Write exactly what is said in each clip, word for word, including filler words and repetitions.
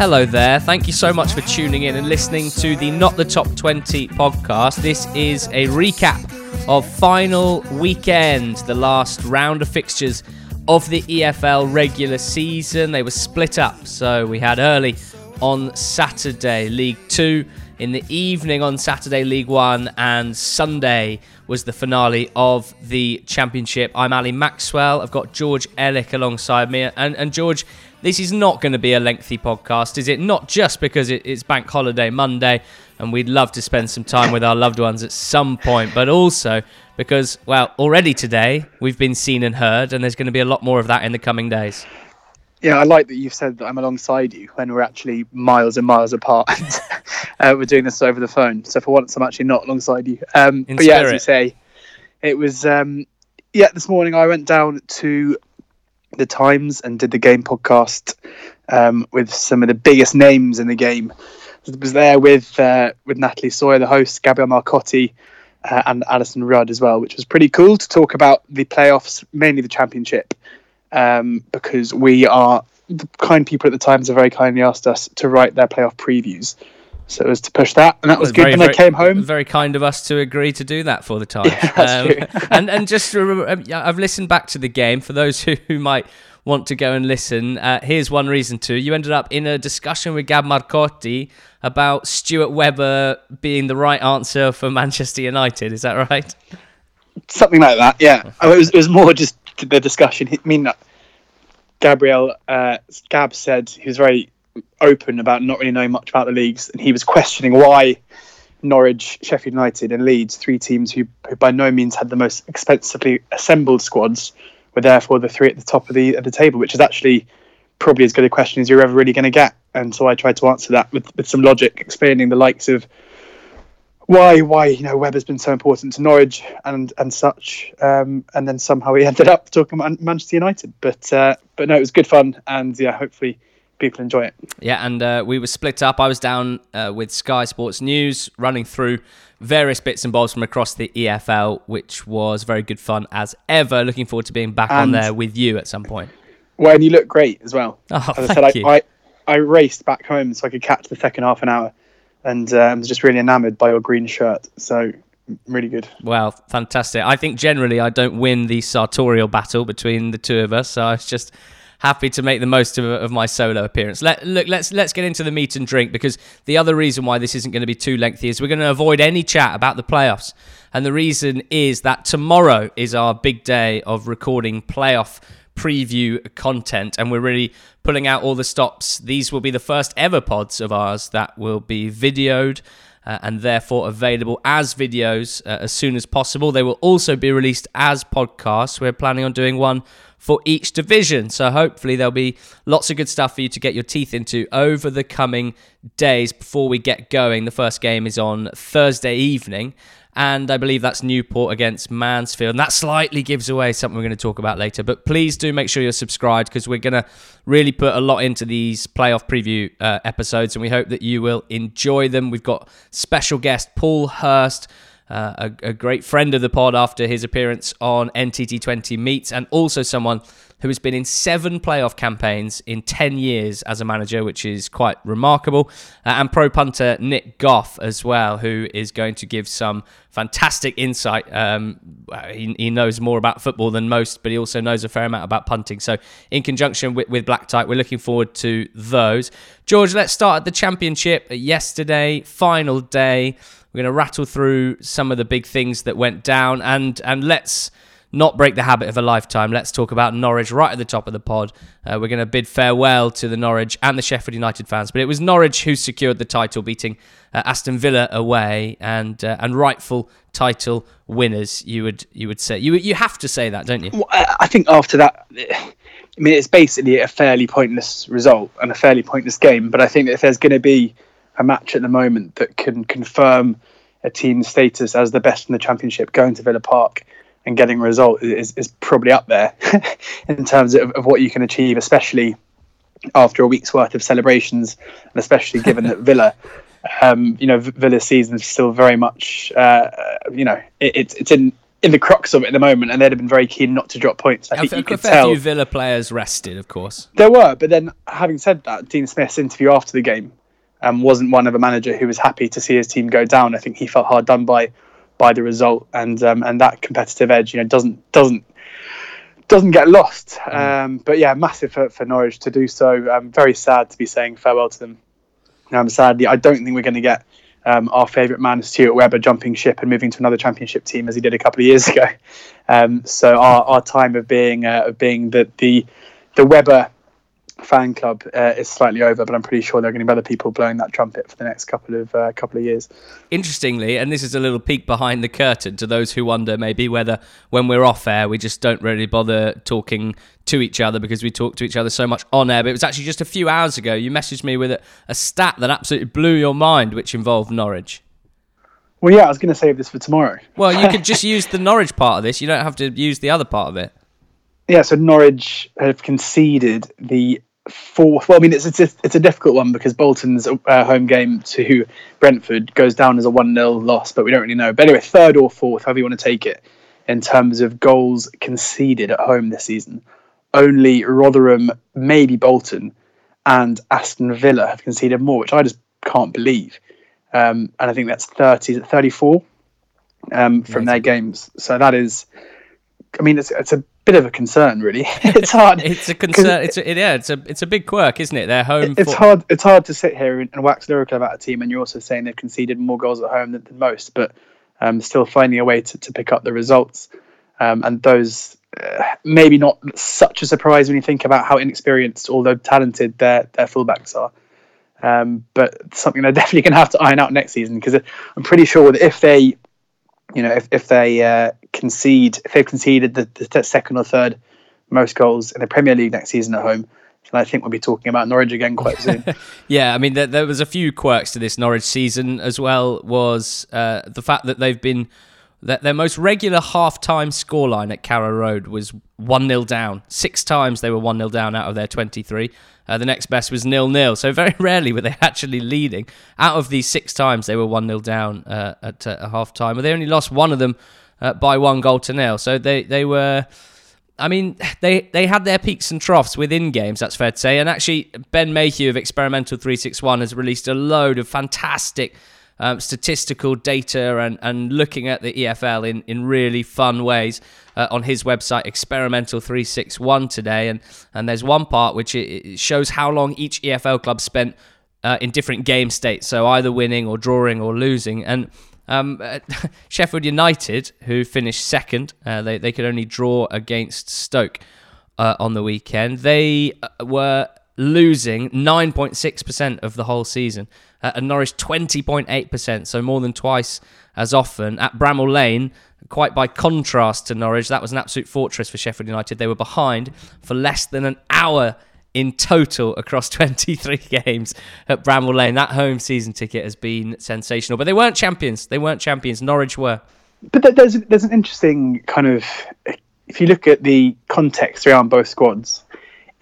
Hello there. Thank you so much for tuning in and listening to the Not The Top twenty podcast. This is a recap of final weekend, the last round of fixtures of the E F L regular season. They were split up, so we had early on Saturday League Two, in the evening on Saturday League One, and Sunday was the finale of the Championship. I'm Ali Maxwell. I've got George Ellick alongside me, and, and George, this is not going to be a lengthy podcast, is it? Not just because it, it's Bank Holiday Monday and we'd love to spend some time with our loved ones at some point, but also because, well, already today we've been seen and heard, and there's going to be a lot more of that in the coming days. Yeah, I like that you've said that I'm alongside you when we're actually miles and miles apart. uh, we're doing this over the phone, so for once I'm actually not alongside you. Um, but yeah, as you say, it was... Um, yeah, this morning I went down to the Times and did the game podcast um, with some of the biggest names in the game. So I was there with uh, with Natalie Sawyer, the host, Gabriel Marcotti, uh, and Alison Rudd as well, which was pretty cool to talk about the playoffs, mainly the Championship. Um, because we are, the kind people at the Times have very kindly asked us to write their playoff previews. So it was to push that, and that was good very, when very, I came home. Very kind of us to agree to do that for the Times. Yeah, that's um, true. and, and just to remember, I've listened back to the game, for those who, who might want to go and listen. Uh, here's one reason to. You ended up in a discussion with Gab Marcotti about Stuart Webber being the right answer for Manchester United, is that right? Something like that, yeah. It was, it was more just the discussion. I mean, Gabriel uh, Gab said he was very open about not really knowing much about the leagues, and he was questioning why Norwich, Sheffield United and Leeds, three teams who, who by no means had the most expensively assembled squads, were therefore the three at the top of the of the table, which is actually probably as good a question as you're ever really going to get. And so I tried to answer that with, with some logic, explaining the likes of Why, why you know, Webber's been so important to Norwich and and such, um, and then somehow we ended up talking about Manchester United. But uh, but no, it was good fun, and yeah, hopefully people enjoy it. Yeah, and uh, we were split up. I was down uh, with Sky Sports News, running through various bits and bobs from across the E F L, which was very good fun as ever. Looking forward to being back and on there with you at some point. Well, and you look great as well. Oh, as thank I said, you. I, I I raced back home so I could catch the second half an hour. And I um, was just really enamoured by your green shirt. So, really good. Well, fantastic. I think generally I don't win the sartorial battle between the two of us. So, I was just happy to make the most of, of my solo appearance. Let, look, let's let's get into the meat and drink, because the other reason why this isn't going to be too lengthy is we're going to avoid any chat about the playoffs. And the reason is that tomorrow is our big day of recording playoff preview content, and we're really pulling out all the stops. These will be the first ever pods of ours that will be videoed uh, and therefore available as videos uh, as soon as possible. They will also be released as podcasts. We're planning on doing one for each division, so hopefully there'll be lots of good stuff for you to get your teeth into over the coming days before we get going. The first game is on Thursday evening, and I believe that's Newport against Mansfield. And that slightly gives away something we're going to talk about later. But please do make sure you're subscribed, because we're going to really put a lot into these playoff preview uh, episodes. And we hope that you will enjoy them. We've got special guest Paul Hurst, uh, a, a great friend of the pod after his appearance on N T T twenty Meets. And also someone who has been in seven playoff campaigns in ten years as a manager, which is quite remarkable. Uh, and pro punter Nick Goff as well, who is going to give some fantastic insight. Um, he, he knows more about football than most, but he also knows a fair amount about punting. So in conjunction with, with Black Type, we're looking forward to those. George, let's start at the Championship. Yesterday, final day. We're going to rattle through some of the big things that went down, and and let's not break the habit of a lifetime. Let's talk about Norwich right at the top of the pod. Uh, we're going to bid farewell to the Norwich and the Sheffield United fans. But it was Norwich who secured the title, beating uh, Aston Villa away, and uh, and rightful title winners. You would you would say you you have to say that, don't you? Well, I think after that, I mean, it's basically a fairly pointless result and a fairly pointless game. But I think that if there's going to be a match at the moment that can confirm a team's status as the best in the Championship, going to Villa Park and getting a result is, is probably up there in terms of, of what you can achieve, especially after a week's worth of celebrations, and especially given that Villa, um, you know, Villa's season is still very much, uh, you know, it, it's in in the crux of it at the moment, and they'd have been very keen not to drop points. I think you could tell. A few Villa players rested, of course. There were, but then having said that, Dean Smith's interview after the game um, wasn't one of a manager who was happy to see his team go down. I think he felt hard done by by the result, and um, and that competitive edge, you know, doesn't doesn't doesn't get lost. Mm. Um, but yeah, massive for, for Norwich to do so. Um, very sad to be saying farewell to them. Um, sadly, I don't think we're going to get Um, our favourite man, Stuart Webber, jumping ship and moving to another Championship team as he did a couple of years ago. Um, so our, our time of being uh, of being the, the the Webber fan club uh, is slightly over, but I'm pretty sure there are going to be other people blowing that trumpet for the next couple of uh, couple of years. Interestingly, and this is a little peek behind the curtain to those who wonder maybe whether when we're off air we just don't really bother talking to each other because we talk to each other so much on air, but it was actually just a few hours ago you messaged me with a, a stat that absolutely blew your mind, which involved Norwich. Well, yeah, I was going to save this for tomorrow. Well, you could just use the Norwich part of this. You don't have to use the other part of it. Yeah, so Norwich have conceded the fourth. Well, I mean, it's it's it's a difficult one because Bolton's uh, home game to Brentford goes down as a one nil loss, but we don't really know. But anyway, third or fourth, however you want to take it, in terms of goals conceded at home this season. Only Rotherham, maybe Bolton, and Aston Villa have conceded more, which I just can't believe. Um, and I think that's thirty, thirty-four um, from their games. So that is, I mean, it's it's a bit of a concern, really. It's hard. It's a concern. It's a, it, yeah. It's a it's a big quirk, isn't it? Their home. It's for- hard. It's hard to sit here and wax lyrical about a team, and you're also saying they've conceded more goals at home than, than most, but um, still finding a way to, to pick up the results. Um, and those. Uh, maybe not such a surprise when you think about how inexperienced, although talented, their their fullbacks are. Um, but something they're definitely going to have to iron out next season, because I'm pretty sure that if they, you know, if if they uh, concede, if they've conceded the, the second or third most goals in the Premier League next season at home, I think we'll be talking about Norwich again quite soon. Yeah, I mean, there, there was a few quirks to this Norwich season as well. Was uh, the fact that they've been. Their most regular half-time scoreline at Carrow Road was one nil down. Six times they were one nil down out of their twenty-three. Uh, the next best was nil nil. So very rarely were they actually leading. Out of these six times they were one nil down uh, at uh, half-time. But they only lost one of them uh, by one goal to nil. So they, they were... I mean, they, they had their peaks and troughs within games, that's fair to say. And actually, Ben Mayhew of Experimental three sixty-one has released a load of fantastic... Um, statistical data and, and looking at the E F L in, in really fun ways uh, on his website, Experimental three sixty-one, today. And, and there's one part which it shows how long each E F L club spent uh, in different game states, so either winning or drawing or losing. And um, Sheffield United, who finished second, uh, they, they could only draw against Stoke uh, on the weekend. They were... losing nine point six percent of the whole season, uh, and Norwich twenty point eight percent, so more than twice as often. At Bramall Lane, quite by contrast to Norwich, that was an absolute fortress for Sheffield United. They were behind for less than an hour in total across twenty-three games at Bramall Lane. That home season ticket has been sensational, but they weren't champions. They weren't champions. Norwich were. But there's there's an interesting kind of, if you look at the context around both squads.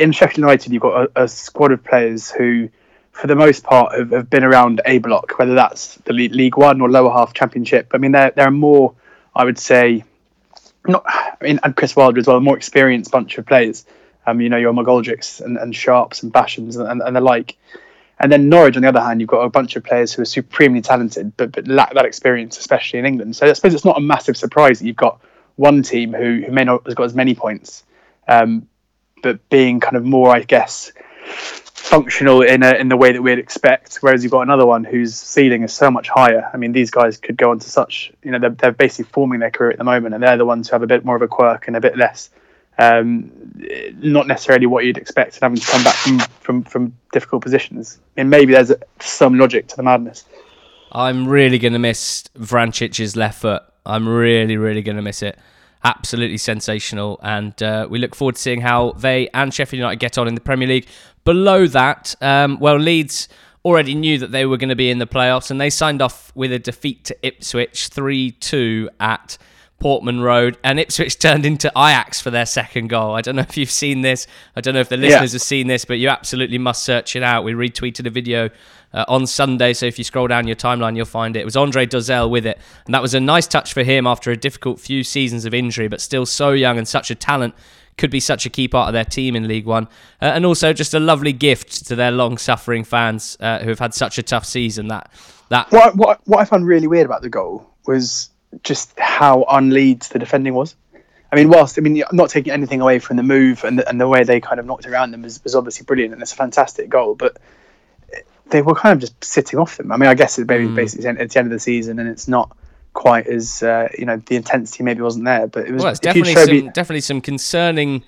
In Sheffield United, you've got a, a squad of players who, for the most part, have, have been around A block, whether that's the League One or lower half Championship. I mean, there there are more, I would say, not. I mean, and Chris Wilder as well, a more experienced bunch of players. Um, you know, your Mogoljics and, and Sharps and Bashams and, and, and the like. And then Norwich, on the other hand, you've got a bunch of players who are supremely talented, but but lack that experience, especially in England. So I suppose it's not a massive surprise that you've got one team who who may not has got as many points. Um, but being kind of more, I guess, functional in a, in the way that we'd expect, whereas you've got another one whose ceiling is so much higher. I mean, these guys could go on to such, you know, they're, they're basically forming their career at the moment, and they're the ones who have a bit more of a quirk and a bit less, um, not necessarily what you'd expect, and having to come back from, from, from difficult positions. And maybe there's some logic to the madness. I'm really going to miss Vrancic's left foot. I'm really, really going to miss it. Absolutely sensational, and uh, we look forward to seeing how they and Sheffield United get on in the Premier League. Below that, um, well, Leeds already knew that they were going to be in the playoffs, and they signed off with a defeat to Ipswich three two at Portman Road, and Ipswich turned into Ajax for their second goal. I don't know if you've seen this. I don't know if the listeners yeah. have seen this, but you absolutely must search it out. We retweeted a video uh, on Sunday, so if you scroll down your timeline, you'll find it. It was Andre Dozell with it, and that was a nice touch for him after a difficult few seasons of injury, but still so young and such a talent. Could be such a key part of their team in League One. Uh, and also just a lovely gift to their long-suffering fans uh, who have had such a tough season. That that what, what, what I found really weird about the goal was just how on Leeds the defending was. I mean, whilst I mean, I'm not taking anything away from the move and the, and the way they kind of knocked around them was, was obviously brilliant, and it's a fantastic goal, but they were kind of just sitting off them. I mean, I guess it's maybe mm. basically at the end of the season, and it's not quite as uh, you know, the intensity maybe wasn't there, but it was well, definitely some, me... definitely some concerning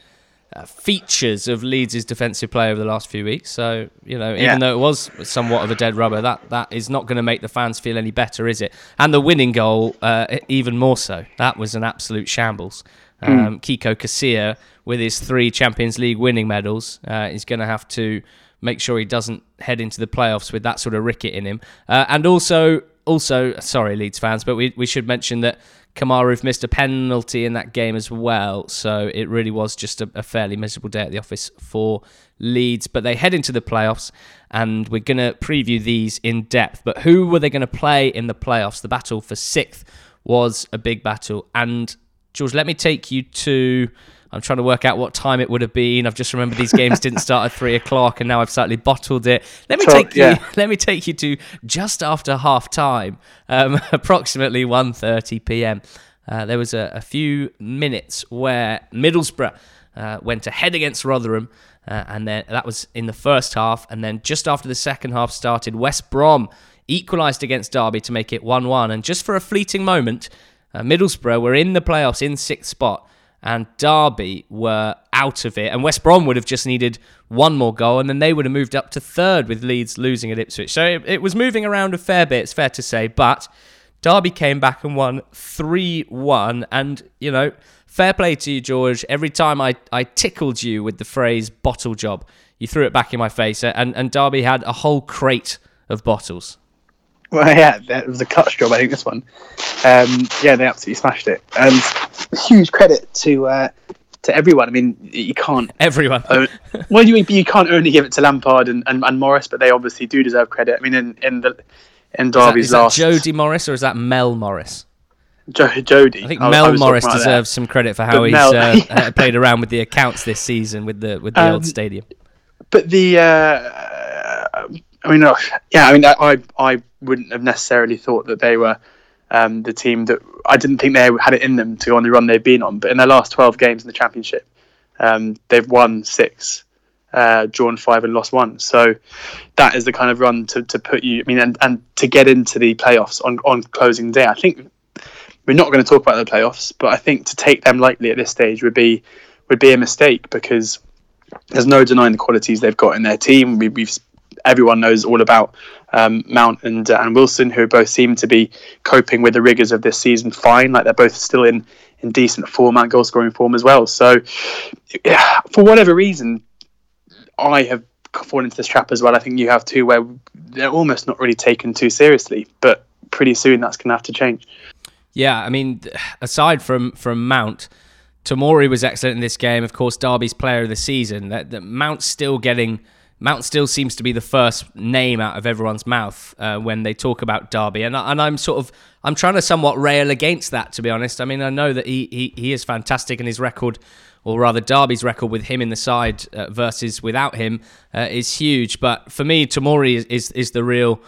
uh, features of Leeds' defensive play over the last few weeks. So you know, even yeah. though it was somewhat of a dead rubber, that that is not going to make the fans feel any better, is it? And the winning goal, uh, even more so. That was an absolute shambles. Um, mm. Kiko Casilla, with his three Champions League winning medals, uh, is going to have to make sure he doesn't head into the playoffs with that sort of ricket in him, uh, and also. Also, sorry, Leeds fans, but we, we should mention that Kamaru missed a penalty in that game as well. So it really was just a, a fairly miserable day at the office for Leeds. But they head into the playoffs, and we're going to preview these in depth. But who were they going to play in the playoffs? The battle for sixth was a big battle. And, George, let me take you to... I'm trying to work out what time it would have been. I've just remembered these games didn't start at three o'clock, and now I've slightly bottled it. Let me so, take you. Yeah. Let me take you to just after half time, um, approximately one thirty p.m. Uh, there was a, a few minutes where Middlesbrough uh, went ahead against Rotherham, uh, and then that was in the first half. And then just after the second half started, West Brom equalised against Derby to make it one one. And just for a fleeting moment, uh, Middlesbrough were in the playoffs in sixth spot. And Derby were out of it. And West Brom would have just needed one more goal, and then they would have moved up to third with Leeds losing at Ipswich. So it, it was moving around a fair bit, it's fair to say. But Derby came back and won three one. And, you know, fair play to you, George. Every time I, I tickled you with the phrase bottle job, you threw it back in my face. And, and Derby had a whole crate of bottles. Well, yeah, it was a clutch job, I think, this one. Um, yeah, they absolutely smashed it. And huge credit to uh, to everyone. I mean, you can't... Everyone. Own, well, you you can't only give it to Lampard and, and, and Morris, but they obviously do deserve credit. I mean, in, in, the, in Derby's is that, is last... Is that Jodie Morris or is that Mel Morris? Jo- Jodie. I think I, Mel I Morris deserves that. some credit for how but he's Mel, uh, yeah. uh, played around with the accounts this season with the, with the um, old stadium. But the... Uh, I mean, yeah, I mean, I I wouldn't have necessarily thought that they were um, the team that I didn't think they had it in them to go on the run they've been on. But in their last twelve games in the Championship, um, they've won six, uh, drawn five, and lost one. So that is the kind of run to, to put you. I mean, and, and to get into the playoffs on, on closing day. I think we're not going to talk about the playoffs, but I think to take them lightly at this stage would be would be a mistake, because there's no denying the qualities they've got in their team. We, we've Everyone knows all about um, Mount and uh, and Wilson, who both seem to be coping with the rigours of this season fine. Like, they're both still in, in decent form and goal-scoring form as well. So, yeah, for whatever reason, I have fallen into this trap as well. I think you have too, where they're almost not really taken too seriously. But pretty soon that's going to have to change. Yeah, I mean, aside from, from Mount... Tomori was excellent in this game. Of course, Derby's player of the season. That, that Mount's still getting... Mount still seems to be the first name out of everyone's mouth uh, when they talk about Derby, and and I'm sort of I'm trying to somewhat rail against that, to be honest. I mean, I know that he he, he is fantastic, and his record, or rather Derby's record with him in the side uh, versus without him, uh, is huge. But for me, Tomori is, is is the real,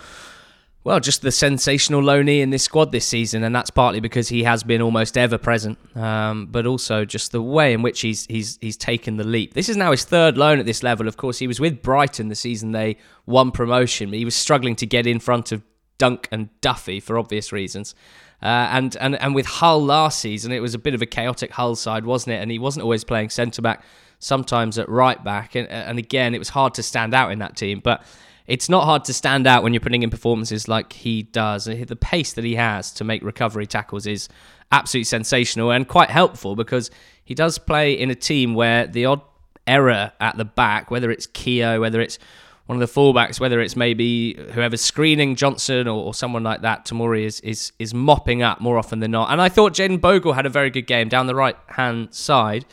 well, just the sensational loanee in this squad this season, and that's partly because he has been almost ever present, um, but also just the way in which he's he's he's taken the leap. This is now his third loan at this level. Of course, he was with Brighton the season they won promotion, but he was struggling to get in front of Dunk and Duffy for obvious reasons. Uh, and, and, and with Hull last season, it was a bit of a chaotic Hull side, wasn't it? And he wasn't always playing centre-back, sometimes at right-back. And, and again, it was hard to stand out in that team. But it's not hard to stand out when you're putting in performances like he does. And the pace that he has to make recovery tackles is absolutely sensational and quite helpful, because he does play in a team where the odd error at the back, whether it's Keogh, whether it's one of the fullbacks, whether it's maybe whoever's screening Johnson or, or someone like that, Tomori is, is is mopping up more often than not. And I thought Jadon Bogle had a very good game down the right-hand side.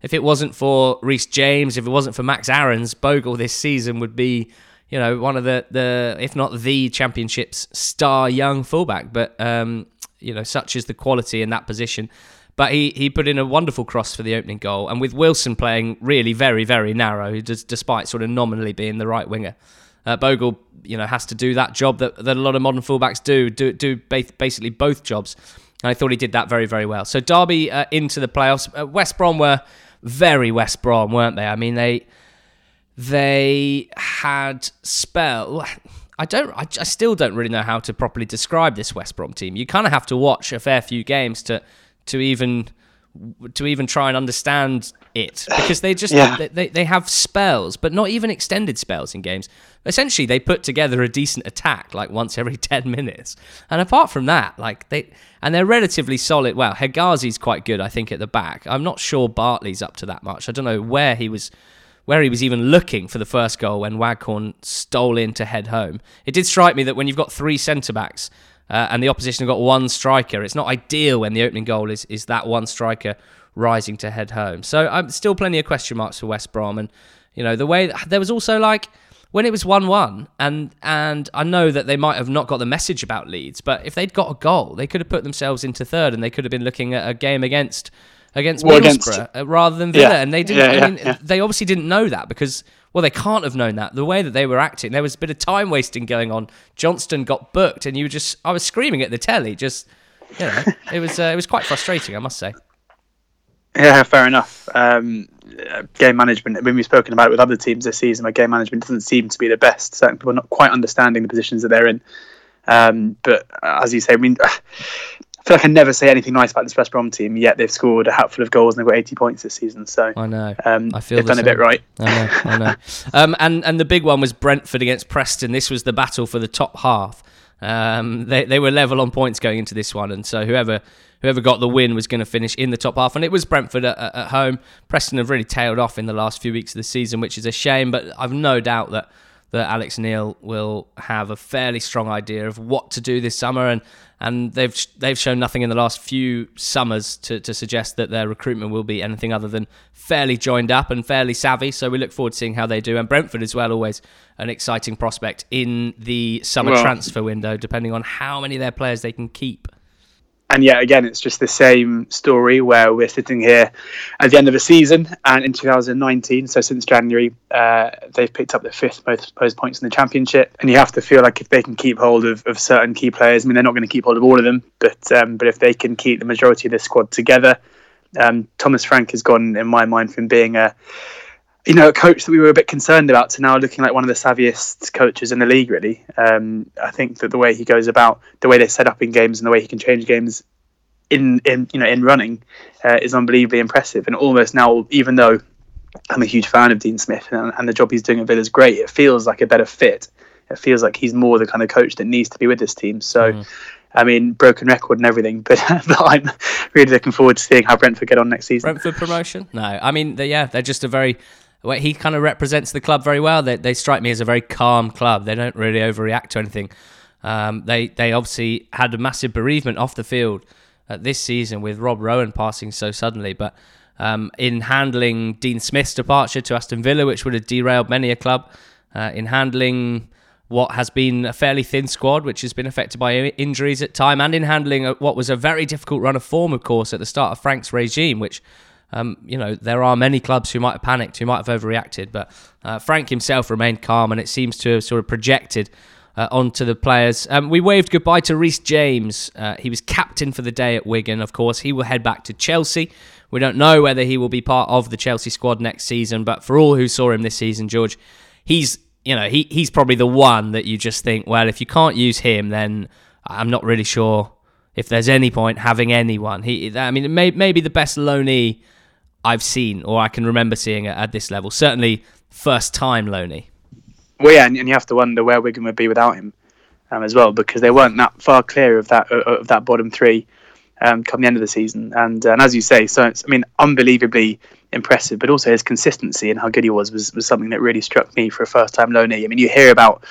If it wasn't for Reece James, if it wasn't for Max Aarons, Bogle this season would be, you know, one of the, the if not the Championship's star young fullback. But, um, you know, such is the quality in that position. But he, he put in a wonderful cross for the opening goal. And with Wilson playing really very, very narrow, despite sort of nominally being the right winger, uh, Bogle, you know, has to do that job that, that a lot of modern fullbacks do, do, do basically both jobs. And I thought he did that very, very well. So Derby uh, into the playoffs. Uh, West Brom were very West Brom, weren't they? I mean, they they had spell... I don't. I, I still don't really know how to properly describe this West Brom team. You kind of have to watch a fair few games to... to even to even try and understand it, because they just yeah. they, they, they have spells, but not even extended spells in games. Essentially, they put together a decent attack like once every ten minutes, and apart from that, like they and they're relatively solid. Well, Hegazi's quite good, I think, at the back. I'm not sure Bartley's up to that much. I don't know where he was where he was even looking for the first goal when Waghorn stole in to head home. It did strike me that when you've got three centre-backs, Uh, and the opposition have got one striker, it's not ideal when the opening goal is is that one striker rising to head home. So I'm um, still plenty of question marks for West Brom. And, you know, the way that, there was also like when it was one one, and and I know that they might have not got the message about Leeds, but if they'd got a goal, they could have put themselves into third and they could have been looking at a game against against well, Middlesbrough against... rather than Villa. Yeah. And they didn't. Yeah, yeah, I mean, yeah. They obviously didn't know that because, well, they can't have known that. The way that they were acting, there was a bit of time wasting going on. Johnston got booked, and you were just, I was screaming at the telly. Just, you know, it was uh, it was quite frustrating, I must say. Yeah, fair enough. Um, game management, when we've spoken about it with other teams this season, where game management doesn't seem to be the best. Certain people are not quite understanding the positions that they're in. Um, but uh, as you say, I mean, I feel like I never say anything nice about this West Brom team, yet they've scored a hatful of goals and they've got eighty points this season. So I know. Um, I feel they've the done same. A bit right. I know. I know. um, and, and the big one was Brentford against Preston. This was the battle for the top half. Um, they they were level on points going into this one, and so whoever whoever got the win was going to finish in the top half. And it was Brentford at, at home. Preston have really tailed off in the last few weeks of the season, which is a shame. But I've no doubt that. that Alex Neil will have a fairly strong idea of what to do this summer, and and they've they've shown nothing in the last few summers to, to suggest that their recruitment will be anything other than fairly joined up and fairly savvy. So we look forward to seeing how they do. And Brentford as well, always an exciting prospect in the summer well, transfer window, depending on how many of their players they can keep. And yet again, it's just the same story where we're sitting here at the end of the season, and in two thousand nineteen, so since January, uh, they've picked up the fifth most, most points in the Championship. And you have to feel like if they can keep hold of, of certain key players, I mean, they're not going to keep hold of all of them, but um, but if they can keep the majority of this squad together, um, Thomas Frank has gone, in my mind, from being a you know a coach that we were a bit concerned about to now looking like one of the savviest coaches in the league, really. um, I think that the way he goes about the way they set up in games and the way he can change games in, in you know in running uh, is unbelievably impressive. And almost now, even though I'm a huge fan of Dean Smith and, and the job he's doing at Villa is great, it feels like a better fit. It feels like he's more the kind of coach that needs to be with this team. So mm. I mean, broken record and everything, but, but I'm really looking forward to seeing how Brentford get on next season. Brentford promotion? No, I mean, they, yeah they're just a very Well, he kind of represents the club very well. They, they strike me as a very calm club. They don't really overreact to anything. Um, they they obviously had a massive bereavement off the field uh, this season with Rob Rowan passing so suddenly. But um, in handling Dean Smith's departure to Aston Villa, which would have derailed many a club, uh, in handling what has been a fairly thin squad, which has been affected by injuries at time, and in handling what was a very difficult run of form, of course, at the start of Frank's regime, which... Um, you know, there are many clubs who might have panicked, who might have overreacted, but uh, Frank himself remained calm, and it seems to have sort of projected uh, onto the players. Um, we waved goodbye to Reece James. Uh, he was captain for the day at Wigan, of course. He will head back to Chelsea. We don't know whether he will be part of the Chelsea squad next season, but for all who saw him this season, George, he's, you know, he he's probably the one that you just think, well, if you can't use him, then I'm not really sure if there's any point having anyone. He, I mean, it may, may be the best loanee I've seen, or I can remember seeing it at this level. Certainly, first time loanee. Well, yeah, and, and you have to wonder where Wigan would be without him, um, as well, because they weren't that far clear of that of that bottom three um, come the end of the season. And, and as you say, so it's, I mean, unbelievably impressive, but also his consistency and how good he was was, was something that really struck me for a first-time loanee. I mean, you hear about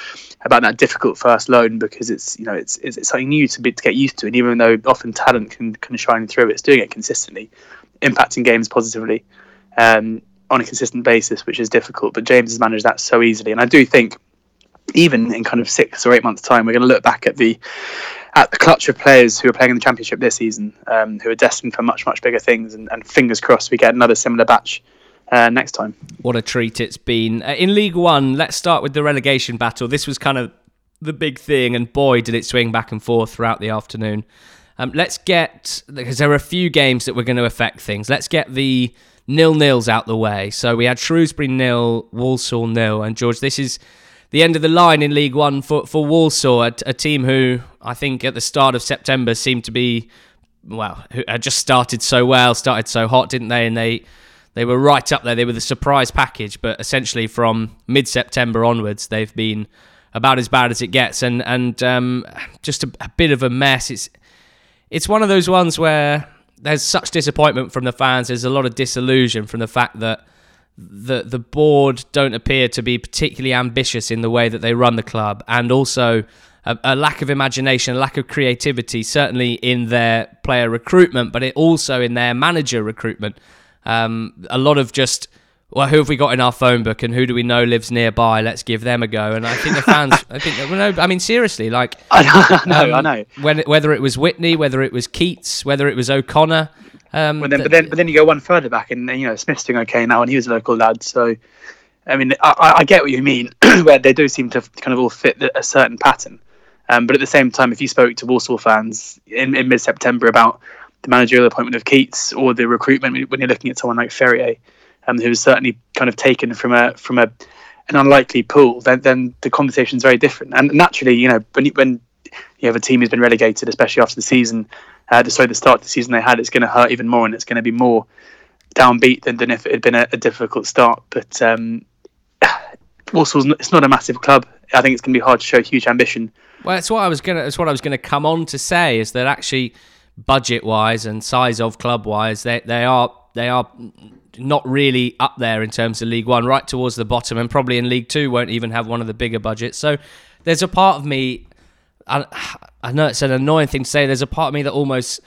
about that difficult first loan because it's, you know, it's it's, it's something new to be, to get used to, and even though often talent can, can shine through, it's doing it consistently, impacting games positively um, on a consistent basis, which is difficult. But James has managed that so easily, and I do think even in kind of six or eight months' time, we're going to look back at the at the clutch of players who are playing in the Championship this season, um, who are destined for much, much bigger things. And, and fingers crossed we get another similar batch uh, next time. What a treat it's been. Uh, in League One, let's start with the relegation battle. This was kind of the big thing, and boy, did it swing back and forth throughout the afternoon. Um, let's get, because there are a few games that were going to affect things, let's get the nil-nils out the way. So we had Shrewsbury nil, Walsall nil, and George, this is the end of the line in League One for, for Walsall, a, a team who I think at the start of September seemed to be, well, who had just started so well, started so hot, didn't they? And they they were right up there. They were the surprise package, but essentially from mid-September onwards, they've been about as bad as it gets, and and um, just a, a bit of a mess. It's it's one of those ones where there's such disappointment from the fans. There's a lot of disillusion from the fact that The the board don't appear to be particularly ambitious in the way that they run the club, and also a, a lack of imagination, a lack of creativity, certainly in their player recruitment, but it also in their manager recruitment. Um, a lot of just, well, who have we got in our phone book, and who do we know lives nearby? Let's give them a go. And I think the fans, I think, well, no, I mean seriously, like I know, um, I know. When, whether it was Whitney, whether it was Keats, whether it was O'Connor. Um, well, then, th- but then, but then you go one further back, and you know Smith's doing okay now, and he was a local lad. So, I mean, I, I get what you mean, where they do seem to kind of all fit a certain pattern. Um, but at the same time, if you spoke to Walsall fans in, in mid-September about the managerial appointment of Keats or the recruitment, when you're looking at someone like Ferrier, um, who was certainly kind of taken from a from a an unlikely pool, then then the conversation's very different. And naturally, you know, when when you have a team who's been relegated, especially after the season. Uh, so the start of the season they had, it's going to hurt even more, and it's going to be more downbeat than, than if it had been a, a difficult start. But um, Walsall's not, it's not a massive club. I think it's going to be hard to show huge ambition. Well, that's what I was going to. That's what I was going to come on to say, is that actually budget-wise and size of club-wise, they they are they are not really up there in terms of League One, right towards the bottom, and probably in League Two won't even have one of the bigger budgets. So there's a part of me. I, I know it's an annoying thing to say. There's a part of me that almost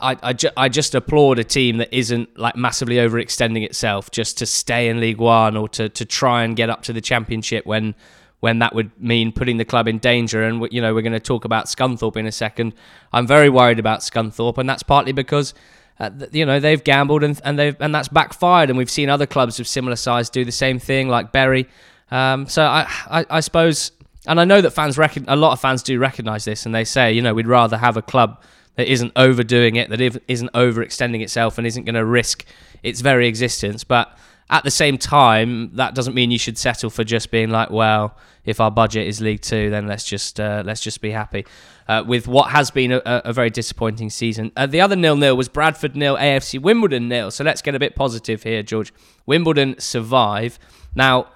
I I, ju- I just applaud a team that isn't like massively overextending itself just to stay in League One or to, to try and get up to the Championship when when that would mean putting the club in danger. And you know we're going to talk about Scunthorpe in a second. I'm very worried about Scunthorpe, and that's partly because uh, you know they've gambled and and they've and that's backfired. And we've seen other clubs of similar size do the same thing, like Bury. Um, so I, I I suppose. And I know that fans, rec- a lot of fans do recognise this, and they say, you know, we'd rather have a club that isn't overdoing it, that isn't overextending itself and isn't going to risk its very existence. But at the same time, that doesn't mean you should settle for just being like, well, if our budget is League Two, then let's just uh, let's just be happy uh, with what has been a, a very disappointing season. Uh, the other nil-nil was Bradford nil, A F C Wimbledon nil. So let's get a bit positive here, George. Wimbledon survive. Now,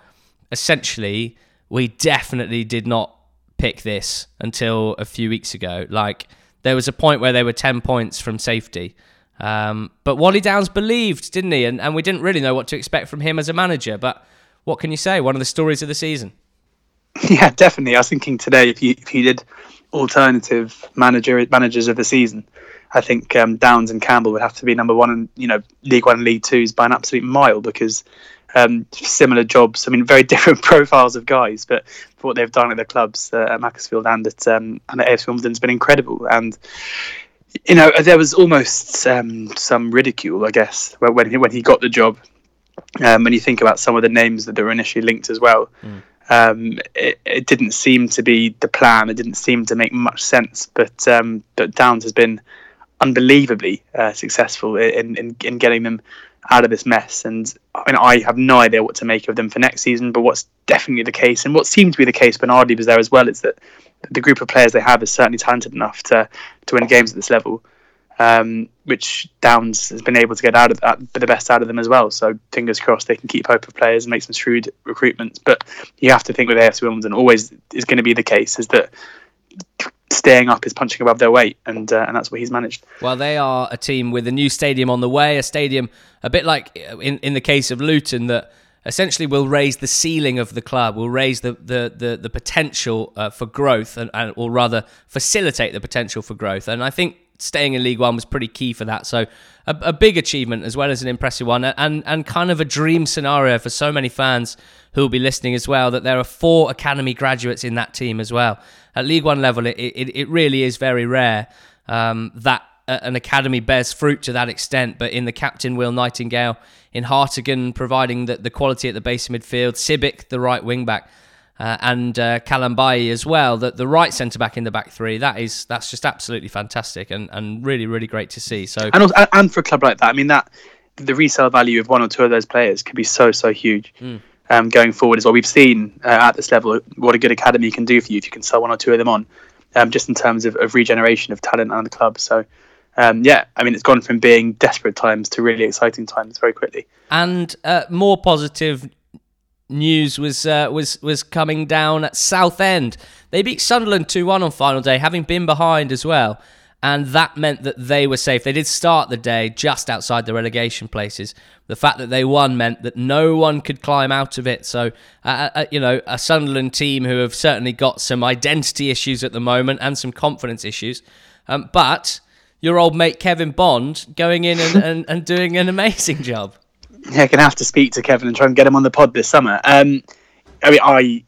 essentially, we definitely did not pick this until a few weeks ago. Like, there was a point where they were ten points from safety. Um, but Wally Downs believed, didn't he? And, and we didn't really know what to expect from him as a manager. But what can you say? One of the stories of the season. Yeah, definitely. I was thinking today, if you if you did alternative manager managers of the season, I think um, Downs and Campbell would have to be number one in, you know, League One and League Twos by an absolute mile, because Um, similar jobs. I mean, very different profiles of guys, but for what they've done at the clubs uh, at Macclesfield and at um, and at A F C Wimbledon has been incredible. And you know, there was almost um, some ridicule, I guess, when he, when he got the job. Um, when you think about some of the names that were initially linked as well, mm. um, it, it didn't seem to be the plan. It didn't seem to make much sense. But um, but Downs has been unbelievably uh, successful in, in in getting them out of this mess, and I mean, I have no idea what to make of them for next season. But what's definitely the case, and what seemed to be the case when Ardley was there as well, is that the group of players they have is certainly talented enough to to win games at this level, um, which Downs has been able to get out of that, the best out of them as well. So fingers crossed they can keep hope of players and make some shrewd recruitments. But you have to think with A F C Wimbledon always is going to be the case is that staying up is punching above their weight, and uh, and that's what he's managed. Well, they are a team with a new stadium on the way, a stadium a bit like in, in the case of Luton that essentially will raise the ceiling of the club, will raise the the the, the potential uh, for growth, and, and or rather facilitate the potential for growth. And I think staying in League One was pretty key for that. So a, a big achievement as well as an impressive one, and and kind of a dream scenario for so many fans who will be listening as well, that there are four academy graduates in that team as well. At League One level, it it, it really is very rare um, that an academy bears fruit to that extent, but in the captain, Will Nightingale, in Hartigan, providing the, the quality at the base of midfield, Sibic, the right wing-back, uh, and uh, Kalambayi as well, the, the right centre-back in the back three, that is, that's just absolutely fantastic and, and really, really great to see. So and, also, and for a club like that, I mean, that the resale value of one or two of those players could be so, so huge. Mm. Um, going forward as well. We've seen uh, at this level what a good academy can do for you if you can sell one or two of them on, um, just in terms of, of regeneration of talent and the club. So, um, yeah, I mean, it's gone from being desperate times to really exciting times very quickly. And uh, more positive news was uh, was was coming down at Southend. They beat Sunderland two one on final day, having been behind as well. And that meant that they were safe. They did start the day just outside the relegation places. The fact that they won meant that no one could climb out of it. So, uh, uh, you know, a Sunderland team who have certainly got some identity issues at the moment and some confidence issues. Um, but your old mate Kevin Bond going in and, and, and doing an amazing job. Yeah, going to have to speak to Kevin and try and get him on the pod this summer. Um, I mean, I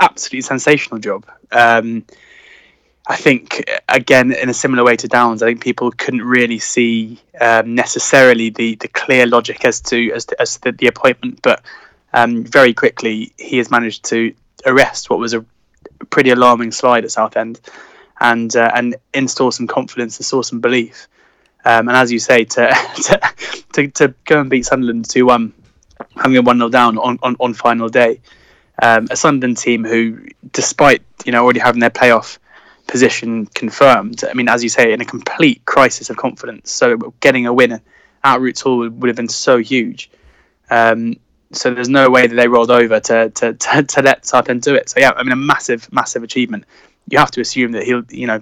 absolutely sensational job. Um I think, again, in a similar way to Downs, I think people couldn't really see um, necessarily the, the clear logic as to as to, as to the, the appointment, but um, very quickly he has managed to arrest what was a pretty alarming slide at Southend, and uh, and install some confidence, install some belief, um, and as you say, to to, to to go and beat Sunderland two one, having a one nil down on, on, on final day, um, a Sunderland team who, despite you know already having their playoff position confirmed, I mean, as you say, in a complete crisis of confidence. So getting a win at Roots Hall would, would have been so huge. Um, so there's no way that they rolled over to to to, to let Southend do it. So yeah, I mean, a massive, massive achievement. You have to assume that he'll, you know,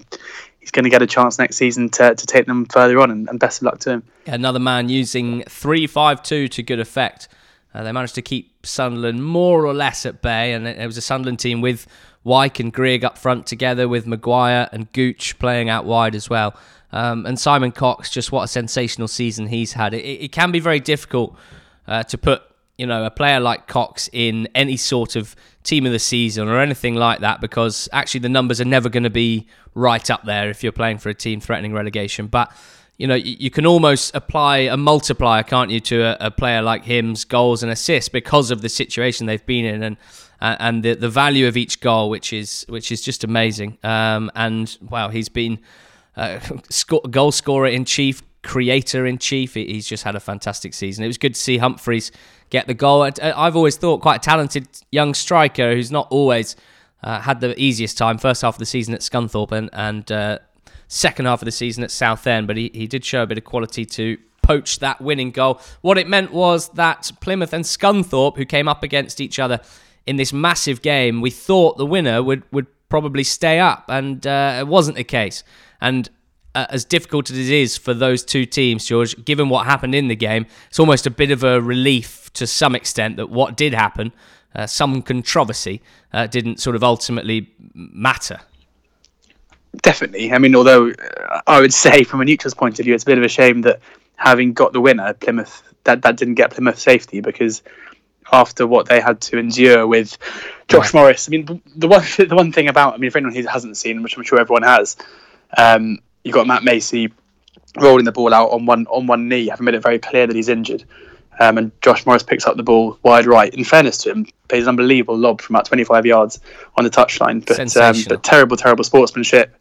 he's going to get a chance next season to to take them further on. And, and best of luck to him. Another man using three five two to good effect. Uh, they managed to keep Sunderland more or less at bay, and it, it was a Sunderland team with Wyke and Grieg up front together with Maguire and Gooch playing out wide as well. Um, and Simon Cox, just what a sensational season he's had. It, it can be very difficult uh, to put you know, a player like Cox in any sort of team of the season or anything like that, because actually the numbers are never going to be right up there if you're playing for a team threatening relegation. But you know, you can almost apply a multiplier, can't you, to a, a player like him's goals and assists because of the situation they've been in and uh, and the the value of each goal, which is which is just amazing. Um, and wow, he's been uh, sco- goal scorer in chief, creator in chief. He's just had a fantastic season. It was good to see Humphreys get the goal. I've always thought quite a talented young striker who's not always uh, had the easiest time. First half of the season at Scunthorpe and and. Uh, second half of the season at Southend, but he, he did show a bit of quality to poach that winning goal. What it meant was that Plymouth and Scunthorpe, who came up against each other in this massive game, we thought the winner would, would probably stay up, and uh, it wasn't the case. And uh, as difficult as it is for those two teams, George, given what happened in the game, it's almost a bit of a relief to some extent that what did happen, uh, some controversy, uh, didn't sort of ultimately matter. Definitely. I mean, although uh, I would say from a neutral's point of view, it's a bit of a shame that having got the winner, Plymouth, that, that didn't get Plymouth safety, because after what they had to endure with Josh Morris, I mean, the one the one thing about, I mean, for anyone who hasn't seen, which I'm sure everyone has, um, you've got Matt Macy rolling the ball out on one on one knee, having made it very clear that he's injured. Um, and Josh Morris picks up the ball wide right. In fairness to him, plays an unbelievable lob from about twenty-five yards on the touchline. But, um, but terrible, terrible sportsmanship.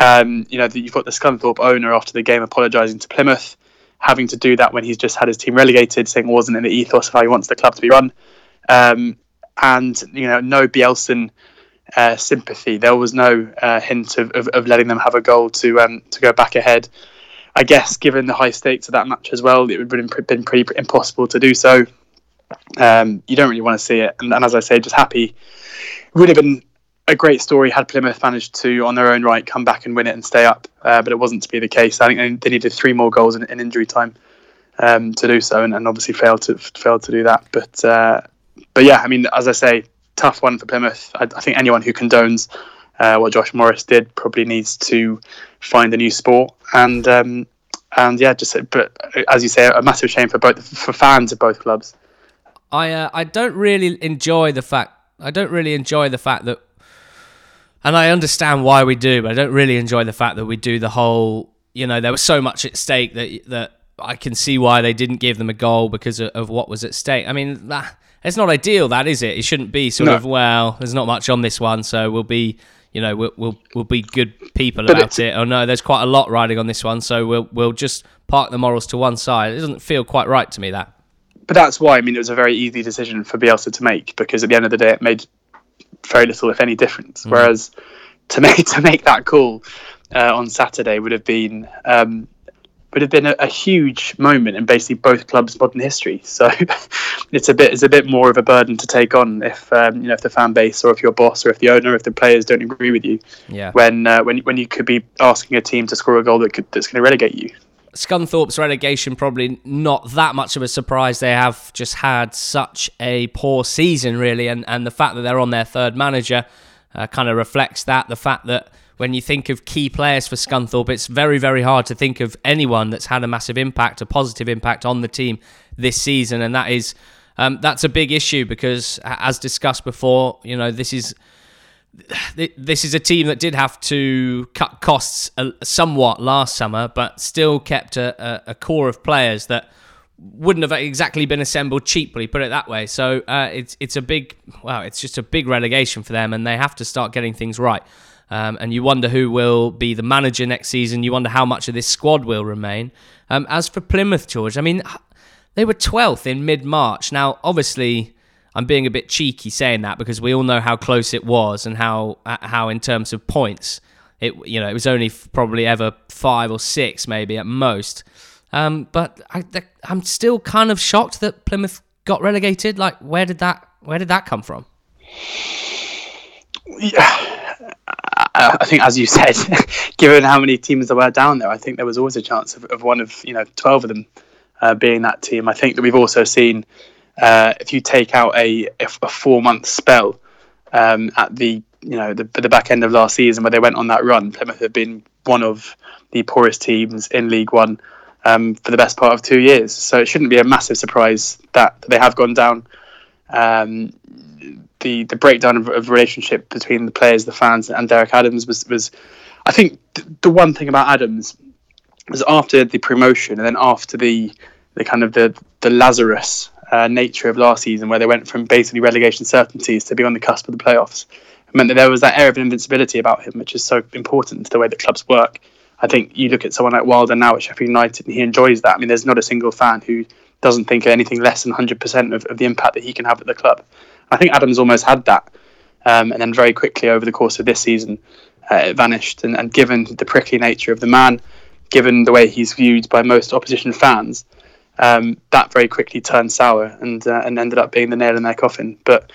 Um, you know, the, you've got the Scunthorpe owner after the game apologising to Plymouth, having to do that when he's just had his team relegated, saying it wasn't in the ethos of how he wants the club to be run. Um, and, you know, no Bielsen uh, sympathy. There was no uh, hint of, of, of letting them have a goal to um, to go back ahead. I guess, given the high stakes of that match as well, it would have been pretty impossible to do so. Um, you don't really want to see it. And, and as I say, just happy. It would have been a great story had Plymouth managed to, on their own right, come back and win it and stay up. Uh, but it wasn't to be the case. I think they needed three more goals in, in injury time um, to do so, and, and obviously failed to failed to do that. But uh, but yeah, I mean, as I say, tough one for Plymouth. I, I think anyone who condones uh, what Josh Morris did probably needs to find a new sport. And um, and yeah, just but as you say, a massive shame for both for fans of both clubs. I uh, I don't really enjoy the fact. I don't really enjoy the fact that. And I understand why we do, but I don't really enjoy the fact that we do the whole, you know, there was so much at stake that that I can see why they didn't give them a goal because of, of what was at stake. I mean, that, it's not ideal, that is it? It shouldn't be sort no. of, well, there's not much on this one, so we'll be, you know, we'll we'll, we'll be good people but about it. Oh no, there's quite a lot riding on this one, so we'll we'll just park the morals to one side. It doesn't feel quite right to me, that. But that's why, I mean, it was a very easy decision for Bielsa to make because at the end of the day, it made very little, if any, difference. Mm. Whereas to make to make that call uh, on Saturday would have been um, would have been a, a huge moment in basically both clubs' modern history. So it's a bit it's a bit more of a burden to take on if um, you know if the fan base or if your boss or if the owner or if the players don't agree with you. Yeah. When uh, when when you could be asking a team to score a goal that could, that's going to relegate you. Scunthorpe's relegation, probably not that much of a surprise. They have just had such a poor season, really, and, and the fact that they're on their third manager uh, kind of reflects that. The fact that when you think of key players for Scunthorpe, it's very, very hard to think of anyone that's had a massive impact, a positive impact on the team this season, and that is um, that's a big issue because, as discussed before, you know, this is... This is a team that did have to cut costs somewhat last summer, but still kept a, a core of players that wouldn't have exactly been assembled cheaply, put it that way. So uh, it's it's a big, well, it's just a big relegation for them, and they have to start getting things right. Um, and you wonder who will be the manager next season. You wonder how much of this squad will remain. Um, as for Plymouth, George, I mean, they were twelfth in mid-March. Now, obviously, I'm being a bit cheeky saying that because we all know how close it was and how how in terms of points it you know it was only probably ever five or six maybe at most. Um, but I, I'm still kind of shocked that Plymouth got relegated. Like where did that where did that come from? Yeah, I think as you said, given how many teams there were down there, I think there was always a chance of, of one of you know twelve of them uh, being that team. I think that we've also seen. Uh, if you take out a a four month spell um, at the you know the the back end of last season where they went on that run, Plymouth have been one of the poorest teams in League One um, for the best part of two years. So it shouldn't be a massive surprise that they have gone down. Um, the the breakdown of, of relationship between the players, the fans, and Derek Adams was was I think th- the one thing about Adams was after the promotion and then after the the kind of the the Lazarus. Uh, nature of last season where they went from basically relegation certainties to be on the cusp of the playoffs. It meant that there was that air of invincibility about him, which is so important to the way that clubs work. I think you look at someone like Wilder now at Sheffield United and he enjoys that. I mean, there's not a single fan who doesn't think of anything less than one hundred percent of, of the impact that he can have at the club. I think Adams almost had that um, and then very quickly over the course of this season uh, it vanished and, and given the prickly nature of the man, given the way he's viewed by most opposition fans, Um, that very quickly turned sour and uh, and ended up being the nail in their coffin. But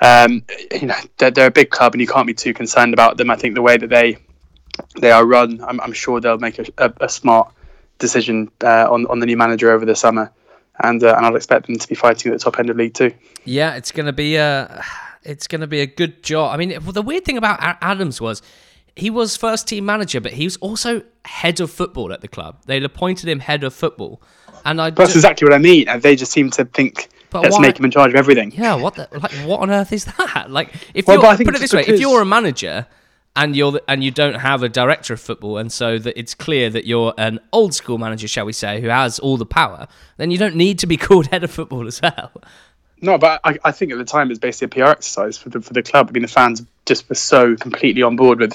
um, you know they're, they're a big club, and you can't be too concerned about them. I think the way that they they are run, I'm, I'm sure they'll make a, a, a smart decision uh, on on the new manager over the summer, and uh, and I'll expect them to be fighting at the top end of League Two. Yeah, it's gonna be a it's gonna be a good job. I mean, the weird thing about Adams was he was first team manager, but he was also head of football at the club. They'd appointed him head of football. And I That's do, exactly what I mean. They just seem to think let's why, make him in charge of everything. Yeah, what the, like what on earth is that? Like, if well, you're, put it this way: if you're a manager and you're the, and you don't have a director of football, and so that it's clear that you're an old school manager, shall we say, who has all the power, then you don't need to be called head of football as well. No, but I, I think at the time it's basically a P R exercise for the for the club. I mean, the fans just were so completely on board with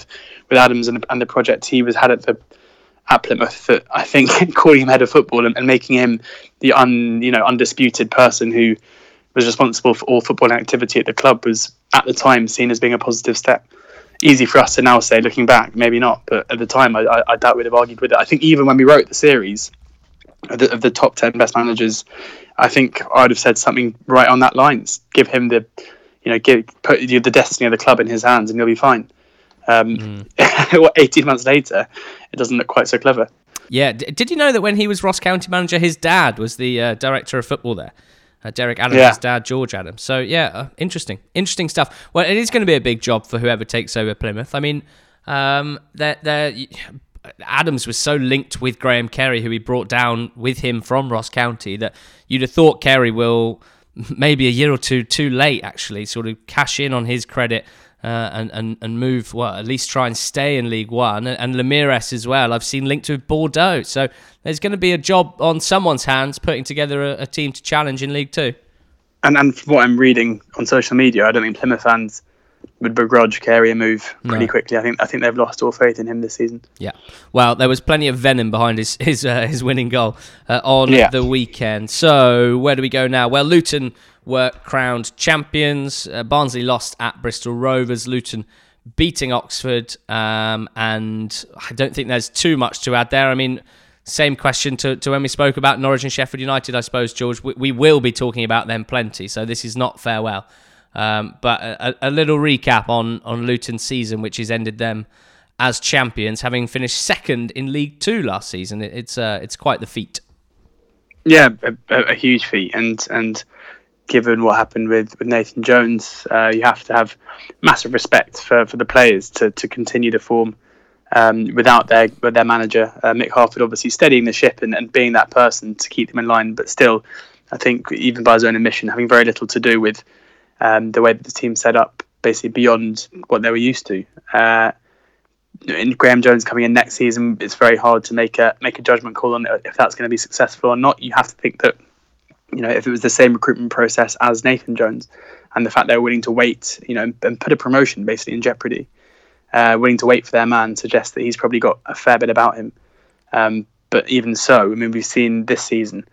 with Adams and and the project he was had at the. At Plymouth, that I think calling him head of football and, and making him the un, you know, undisputed person who was responsible for all football activity at the club was at the time seen as being a positive step. Easy for us to now say, looking back, maybe not, but at the time, I, I, I doubt we'd have argued with it. I think even when we wrote the series of the, of the top ten best managers, I think I'd have said something right on that lines. Give him the, you know, give, put the destiny of the club in his hands and he'll be fine. Um, mm. eighteen months later, it doesn't look quite so clever. Yeah. D- did you know that when he was Ross County manager, his dad was the uh, director of football there? Uh, Derek Adams' yeah. dad, George Adams. So, yeah, uh, interesting. Interesting stuff. Well, it is going to be a big job for whoever takes over Plymouth. I mean, um, they're, they're, Adams was so linked with Graham Kerry, who he brought down with him from Ross County, that you'd have thought Kerry will, maybe a year or two too late, actually, sort of cash in on his credit Uh, and, and and move, well, at least try and stay in League One. And, and Lemires as well, I've seen linked with Bordeaux. So there's going to be a job on someone's hands putting together a, a team to challenge in League Two. And and from what I'm reading on social media, I don't think Plymouth fans would begrudge Carey a move pretty no. quickly. I think I think they've lost all faith in him this season. Yeah. Well, there was plenty of venom behind his his, uh, his winning goal uh, on yeah. the weekend. So where do we go now? Well, Luton were crowned champions. Uh, Barnsley lost at Bristol Rovers. Luton beating Oxford. Um, and I don't think there's too much to add there. I mean, same question to, to when we spoke about Norwich and Sheffield United, I suppose, George. We, we will be talking about them plenty. So this is not farewell. Um, but a, a little recap on, on Luton's season, which has ended them as champions, having finished second in League Two last season. It, it's uh, it's quite the feat. Yeah, a, a huge feat. And and given what happened with, with Nathan Jones, uh, you have to have massive respect for, for the players to, to continue the form um, without their with their manager, uh, Mick Harford, obviously steadying the ship and, and being that person to keep them in line. But still, I think even by his own admission, having very little to do with Um, the way that the team set up, basically beyond what they were used to. Uh, and Graham Jones coming in next season, it's very hard to make a make a judgment call on if that's going to be successful or not. You have to think that, you know, if it was the same recruitment process as Nathan Jones, and the fact they were willing to wait, you know, and put a promotion basically in jeopardy, uh, willing to wait for their man, suggests that he's probably got a fair bit about him. Um, but even so, I mean, we've seen this season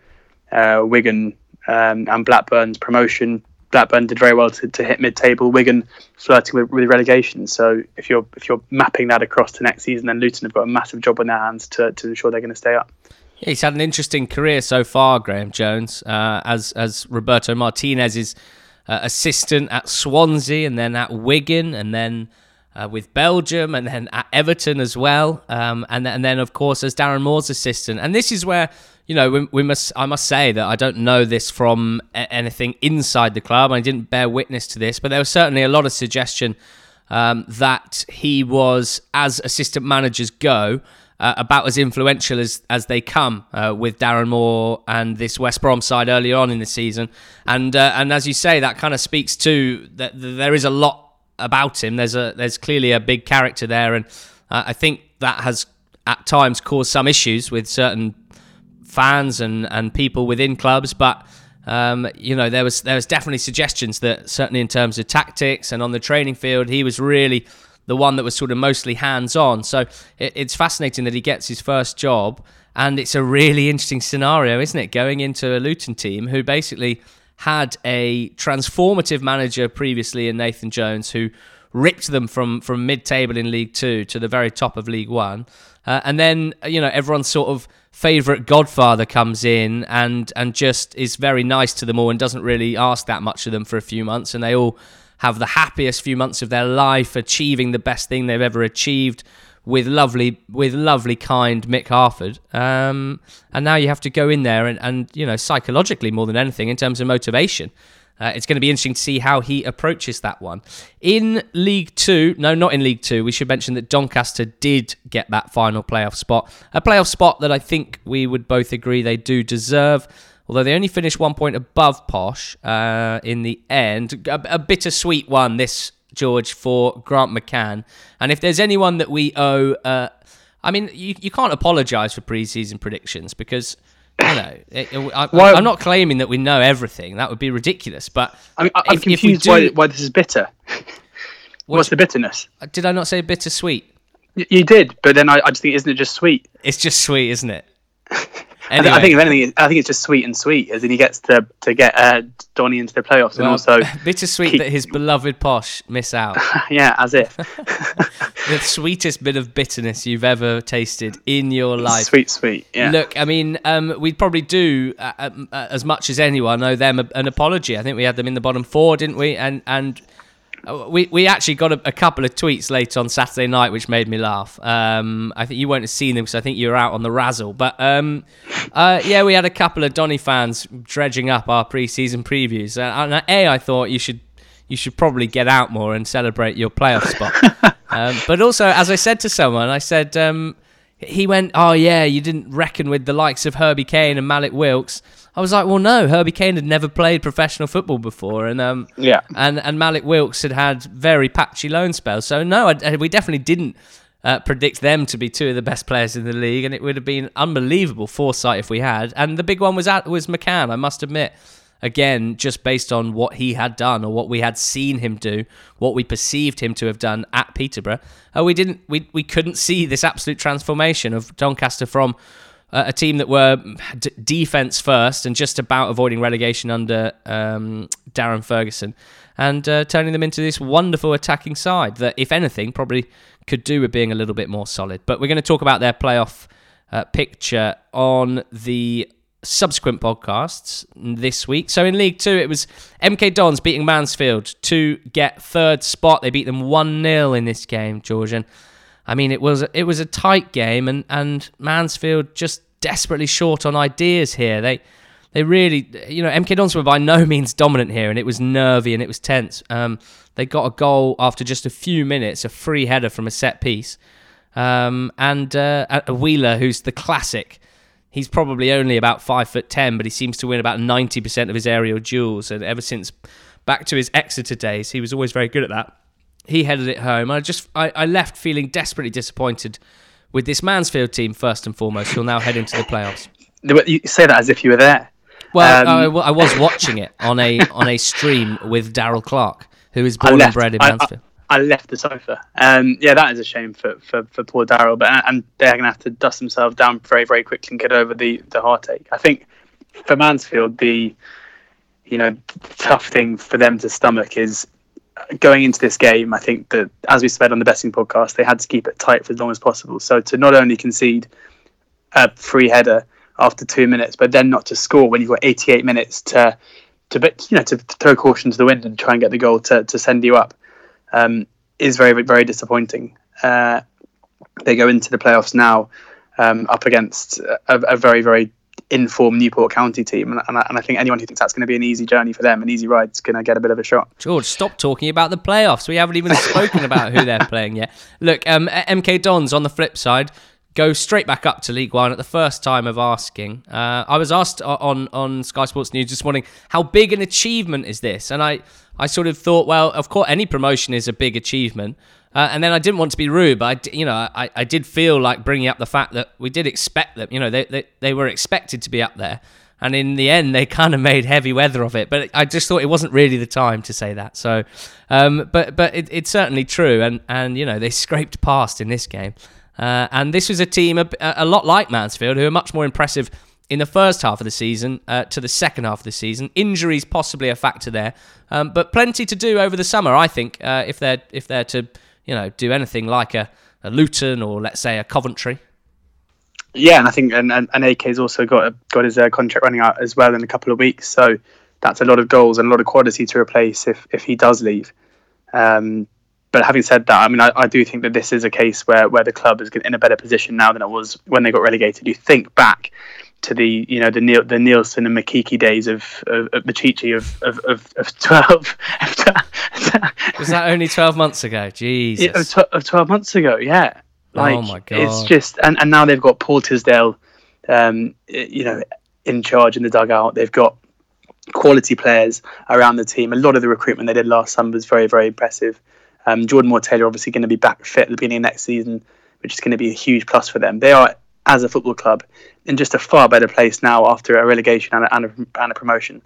uh, Wigan um, and Blackburn's promotion. Blackburn did very well to, to hit mid-table. Wigan flirting with, with relegation. So if you're if you're mapping that across to next season, then Luton have got a massive job on their hands to, to ensure they're going to stay up. Yeah, he's had an interesting career so far, Graham Jones, uh, as as Roberto Martinez's uh, assistant at Swansea, and then at Wigan, and then uh, with Belgium, and then at Everton as well, um, and and then of course as Darren Moore's assistant. And this is where, you know, we, we must. I must say that I don't know this from a- anything inside the club. I didn't bear witness to this, but there was certainly a lot of suggestion um, that he was, as assistant managers go, uh, about as influential as, as they come uh, with Darren Moore and this West Brom side earlier on in the season. And uh, and as you say, that kind of speaks to that there is a lot about him. There's a there's clearly a big character there, and uh, I think that has at times caused some issues with certain fans and, and people within clubs, but um, you know, there was there was definitely suggestions that certainly in terms of tactics and on the training field, he was really the one that was sort of mostly hands-on. So it, it's fascinating that he gets his first job, and it's a really interesting scenario, isn't it? Going into a Luton team who basically had a transformative manager previously in Nathan Jones, who ripped them from from mid-table in League Two to the very top of League One, uh, and then you know everyone's sort of favourite godfather comes in and and just is very nice to them all and doesn't really ask that much of them for a few months, and they all have the happiest few months of their life, achieving the best thing they've ever achieved with lovely with lovely kind Mick Harford, um, and now you have to go in there and, and you know, psychologically more than anything in terms of motivation, uh, it's going to be interesting to see how he approaches that one. In League Two, no, not in League Two, we should mention that Doncaster did get that final playoff spot, a playoff spot that I think we would both agree they do deserve, although they only finished one point above Posh uh, in the end. A, a bittersweet one, this, George, for Grant McCann. And if there's anyone that we owe, uh, I mean, you, you can't apologise for pre-season predictions because, you know, it, it, I, well, I'm not claiming that we know everything. That would be ridiculous. But I mean, I, I'm if, confused if we do, why, why this is bitter. What, What's the bitterness? Did I not say bittersweet? You did, but then I, I just think, isn't it just sweet? It's just sweet, isn't it? Anyway. I think if anything, I think it's just sweet and sweet, as in he gets to to get uh, Donny into the playoffs, and well, also bittersweet keep... that his beloved Posh miss out. Yeah, as if the sweetest bit of bitterness you've ever tasted in your life. Sweet, sweet. Yeah. Look, I mean, um, we'd probably do uh, uh, as much as anyone owe them a, an apology. I think we had them in the bottom four, didn't we? And and. We we actually got a, a couple of tweets late on Saturday night, which made me laugh. Um, I think you won't have seen them because I think you were out on the razzle. But um, uh, yeah, we had a couple of Donny fans dredging up our pre-season previews. And, and A, I thought you should you should probably get out more and celebrate your playoff spot. um, but also, as I said to someone, I said um, he went, "Oh yeah, you didn't reckon with the likes of Herbie Kane and Malik Wilkes." I was like, well, no, Herbie Kane had never played professional football before, and um, yeah, and, and Malik Wilkes had had very patchy loan spells. So no, I, I, we definitely didn't uh, predict them to be two of the best players in the league, and it would have been unbelievable foresight if we had. And the big one was at, was McCann, I must admit. Again, just based on what he had done or what we had seen him do, what we perceived him to have done at Peterborough, uh, we didn't, we we couldn't see this absolute transformation of Doncaster from. Uh, a team that were d- defence first and just about avoiding relegation under um, Darren Ferguson and uh, turning them into this wonderful attacking side that, if anything, probably could do with being a little bit more solid. But we're going to talk about their playoff uh, picture on the subsequent podcasts this week. So in League Two, it was M K Dons beating Mansfield to get third spot. They beat them one nil in this game, George, and I mean, it was it was a tight game, and, and Mansfield just desperately short on ideas here. They they really, you know, M K Dons were by no means dominant here, and it was nervy and it was tense. Um, they got a goal after just a few minutes, a free header from a set piece, um, and uh, a Wheeler, who's the classic. He's probably only about five foot ten, but he seems to win about ninety percent of his aerial duels, and ever since back to his Exeter days, he was always very good at that. He headed it home. I just, I, I left feeling desperately disappointed with this Mansfield team, first and foremost, who'll now head into the playoffs. You say that as if you were there. Well, um, I, I was watching it on a on a stream with Daryl Clark, who is born left, and bred in Mansfield. I, I, I left the sofa. Um, yeah, that is a shame for, for, for poor Daryl, but and they're going to have to dust themselves down very, very quickly and get over the, the heartache. I think for Mansfield, the you know tough thing for them to stomach is. Going into this game, I think that, as we said on the betting podcast, they had to keep it tight for as long as possible. So to not only concede a free header after two minutes, but then not to score when you've got eighty-eight minutes to, to you know, to throw caution to the wind and try and get the goal to, to send you up, um, is very, very disappointing. Uh, they go into the playoffs now um, up against a, a very, very in-form Newport County team, and, and, I, and I think anyone who thinks that's going to be an easy journey for them, an easy ride, is going to get a bit of a shot. George, stop talking about the playoffs. We haven't even spoken about who they're playing yet. Look, um, M K Dons on the flip side go straight back up to League One at the first time of asking. Uh, I was asked on on Sky Sports News this morning, how big an achievement is this? And I I sort of thought, well, of course, any promotion is a big achievement. Uh, and then I didn't want to be rude, but I, you know, I, I did feel like bringing up the fact that we did expect them. You know, they, they they were expected to be up there, and in the end, they kind of made heavy weather of it. But I just thought it wasn't really the time to say that. So, um, but but it, it's certainly true, and and you know, they scraped past in this game, uh, and this was a team a, a lot like Mansfield, who are much more impressive in the first half of the season uh, to the second half of the season. Injuries possibly a factor there, um, but plenty to do over the summer, I think, uh, if they're if they're to you know, do anything like a, a Luton or, let's say, a Coventry. Yeah, and I think and, and, and A K's also got a, got his uh, contract running out as well in a couple of weeks, so that's a lot of goals and a lot of quality to replace if, if he does leave. Um, but having said that, I mean, I, I do think that this is a case where, where the club is in a better position now than it was when they got relegated. You think back to the, you know, the Neil, the Nielsen and Makiki days of of, of Machichi of of, of, of twelve. Was that only twelve months ago? Jesus, yeah, of, tw- of twelve months ago, yeah. Like, oh my god, it's just and, and now they've got Paul Tisdale, um, you know, in charge in the dugout. They've got quality players around the team. A lot of the recruitment they did last summer was very, very impressive. Um, Jordan Moore-Taylor obviously going to be back fit at the beginning of next season, which is going to be a huge plus for them. They are, as a football club, in just a far better place now after a relegation and a, and a, and a promotion.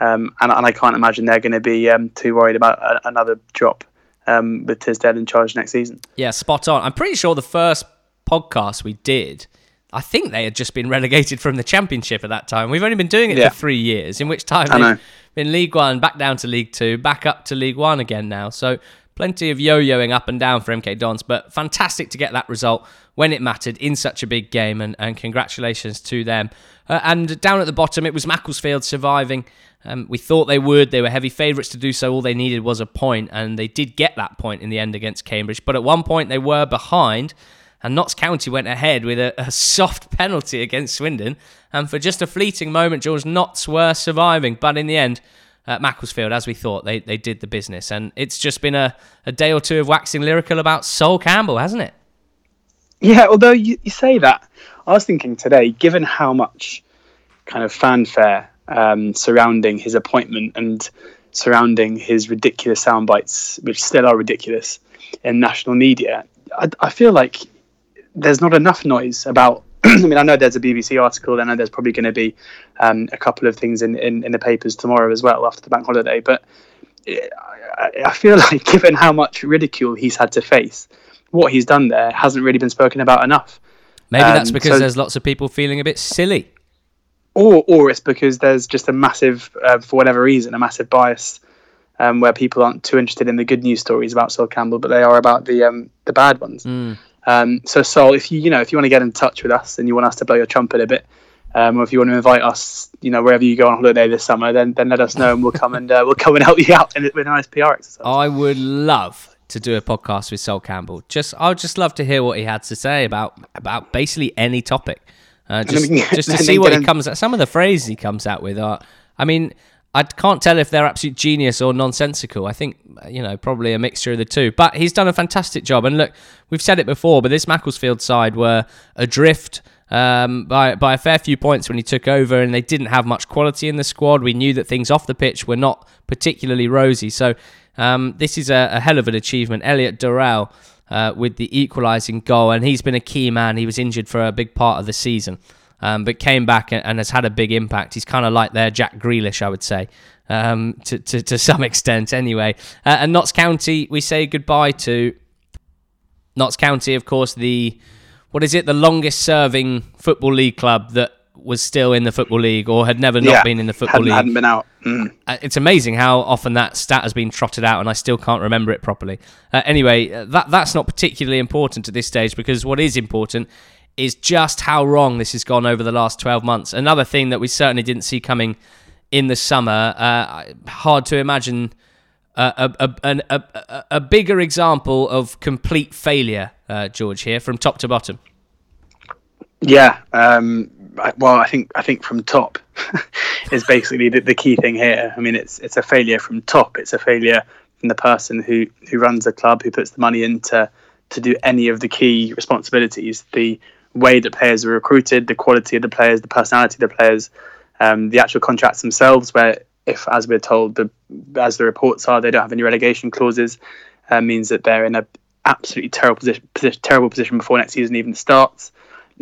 Um, and, and I can't imagine they're going to be um, too worried about a, another drop um, with Tisdale in charge next season. Yeah, spot on. I'm pretty sure the first podcast we did, I think they had just been relegated from the Championship at that time. We've only been doing it yeah. for three years, in which time they've been League One, back down to League Two, back up to League One again now. So plenty of yo-yoing up and down for M K Dons, but fantastic to get that result when it mattered in such a big game, and, and congratulations to them. Uh, and down at the bottom, it was Macclesfield surviving. Um, we thought they would. They were heavy favourites to do so. All they needed was a point, and they did get that point in the end against Cambridge. But at one point, they were behind, and Notts County went ahead with a, a soft penalty against Swindon. And for just a fleeting moment, George, Notts were surviving. But in the end, at Macclesfield, as we thought, they they did the business. And it's just been a, a day or two of waxing lyrical about Sol Campbell, hasn't it? Yeah, although you, you say that, I was thinking today, given how much kind of fanfare um, surrounding his appointment and surrounding his ridiculous sound bites, which still are ridiculous, in national media, I, I feel like there's not enough noise about, I mean, I know there's a B B C article, and I know there's probably going to be um, a couple of things in, in, in the papers tomorrow as well after the bank holiday, but I, I feel like given how much ridicule he's had to face, what he's done there hasn't really been spoken about enough. Maybe um, that's because so, there's lots of people feeling a bit silly. Or or it's because there's just a massive, uh, for whatever reason, a massive bias um, where people aren't too interested in the good news stories about Sol Campbell, but they are about the um, the bad ones. Mm. Um, so Sol, if you you know if you want to get in touch with us and you want us to blow your trumpet a bit, um, or if you want to invite us, you know wherever you go on holiday this summer, then then let us know and we'll come and uh, we'll come and help you out with a nice P R exercise. I would love to do a podcast with Sol Campbell. Just I'd just love to hear what he had to say about about basically any topic, uh, just I mean, just to see what he comes at. Some of the phrases he comes out with are, I mean, I can't tell if they're absolute genius or nonsensical. I think, you know, probably a mixture of the two. But he's done a fantastic job. And look, we've said it before, but this Macclesfield side were adrift um, by by a fair few points when he took over, and they didn't have much quality in the squad. We knew that things off the pitch were not particularly rosy. So um, this is a, a hell of an achievement. Elliot Durrell uh, with the equalising goal, and he's been a key man. He was injured for a big part of the season. Um, but came back and has had a big impact. He's kind of like their Jack Grealish, I would say, um, to, to to some extent anyway. Uh, and Notts County, we say goodbye to. Notts County, of course, the, what is it, the longest-serving Football League club that was still in the Football League or had never not yeah, been in the Football hadn't, League. hadn't been out. Mm. Uh, it's amazing how often that stat has been trotted out and I still can't remember it properly. Uh, anyway, that that's not particularly important at this stage, because what is important is just how wrong this has gone over the last twelve months. Another thing that we certainly didn't see coming in the summer. Uh, hard to imagine uh, a, a, a, a bigger example of complete failure, uh, George, here from top to bottom. Yeah, um, well, I think I think from top is basically the, the key thing here. I mean, it's it's a failure from top. It's a failure from the person who, who runs the club, who puts the money into to do any of the key responsibilities, the way that players are recruited, the quality of the players, the personality of the players, um, the actual contracts themselves, where if, as we're told, the as the reports are, they don't have any relegation clauses, uh, means that they're in an absolutely terrible position, position, terrible position before next season even starts,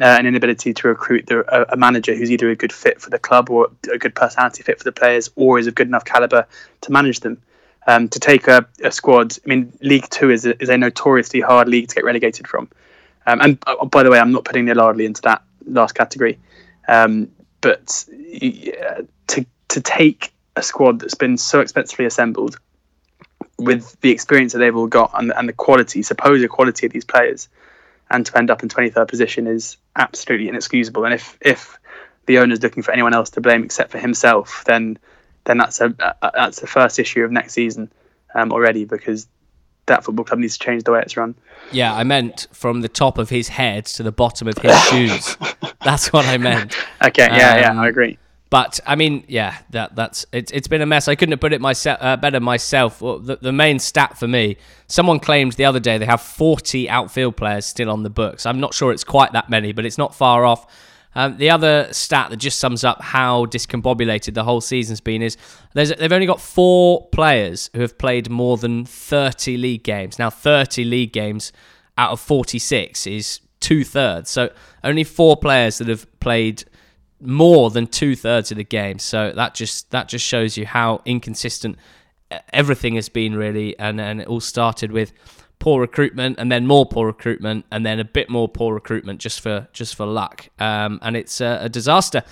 uh, an inability to recruit the, a, a manager who's either a good fit for the club or a good personality fit for the players or is of good enough calibre to manage them. Um, to take a, a squad, I mean, League Two is a, is a notoriously hard league to get relegated from. Um, and uh, by the way, I'm not putting Nillardly into that last category. Um, but uh, to to take a squad that's been so expensively assembled, with the experience that they've all got and, and the quality, supposed quality of these players, and to end up in twenty-third position is absolutely inexcusable. And if if the owner's looking for anyone else to blame except for himself, then then that's a, a that's the first issue of next season um, already, because that football club needs to change the way it's run. Yeah, I meant from the top of his head to the bottom of his shoes. That's what I meant. Okay, yeah, um, yeah, I agree. But I mean, yeah, that that's it's it's been a mess. I couldn't have put it myself uh, better myself. Well, the, the main stat for me, someone claimed the other day they have forty outfield players still on the books. I'm not sure it's quite that many, but it's not far off. Um, the other stat that just sums up how discombobulated the whole season's been is there's, they've only got four players who have played more than thirty league games. Now, thirty league games out of forty-six is two-thirds. So only four players that have played more than two-thirds of the game. So that just that just shows you how inconsistent everything has been, really. And, and it all started with poor recruitment, and then more poor recruitment, and then a bit more poor recruitment just for just for luck. Um, and it's a, a disaster.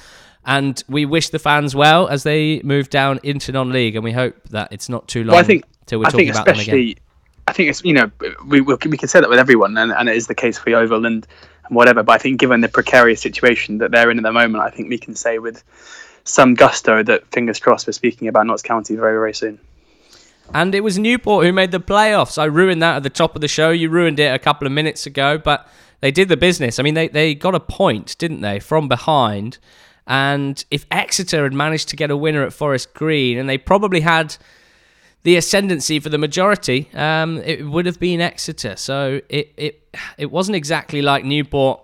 And we wish the fans well as they move down into non-league, and we hope that it's not too long well, I think, till we're I talking think about especially, them again. I think it's, you know, we we can say that with everyone, and, and it is the case for Yeovil and, and whatever. But I think given the precarious situation that they're in at the moment, I think we can say with some gusto that, fingers crossed, we're speaking about Notts County very, very soon. And it was Newport who made the playoffs. I ruined that at the top of the show. You ruined it a couple of minutes ago, but they did the business. I mean, they, they got a point, didn't they, from behind. And if Exeter had managed to get a winner at Forest Green, and they probably had the ascendancy for the majority, um, it would have been Exeter. So it, it it wasn't exactly like Newport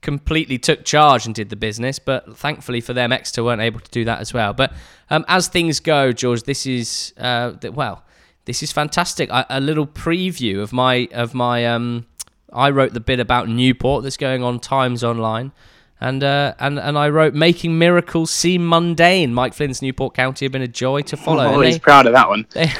completely took charge and did the business, but thankfully for them, Exeter weren't able to do that as well. But um, as things go, George, this is uh, well, this is fantastic. I, a little preview of my of my. Um, I wrote the bit about Newport that's going on Times Online. And uh, and and I wrote, making miracles seem mundane. Mike Flynn's Newport County have been a joy to follow. Oh, he's they, proud of that one. They,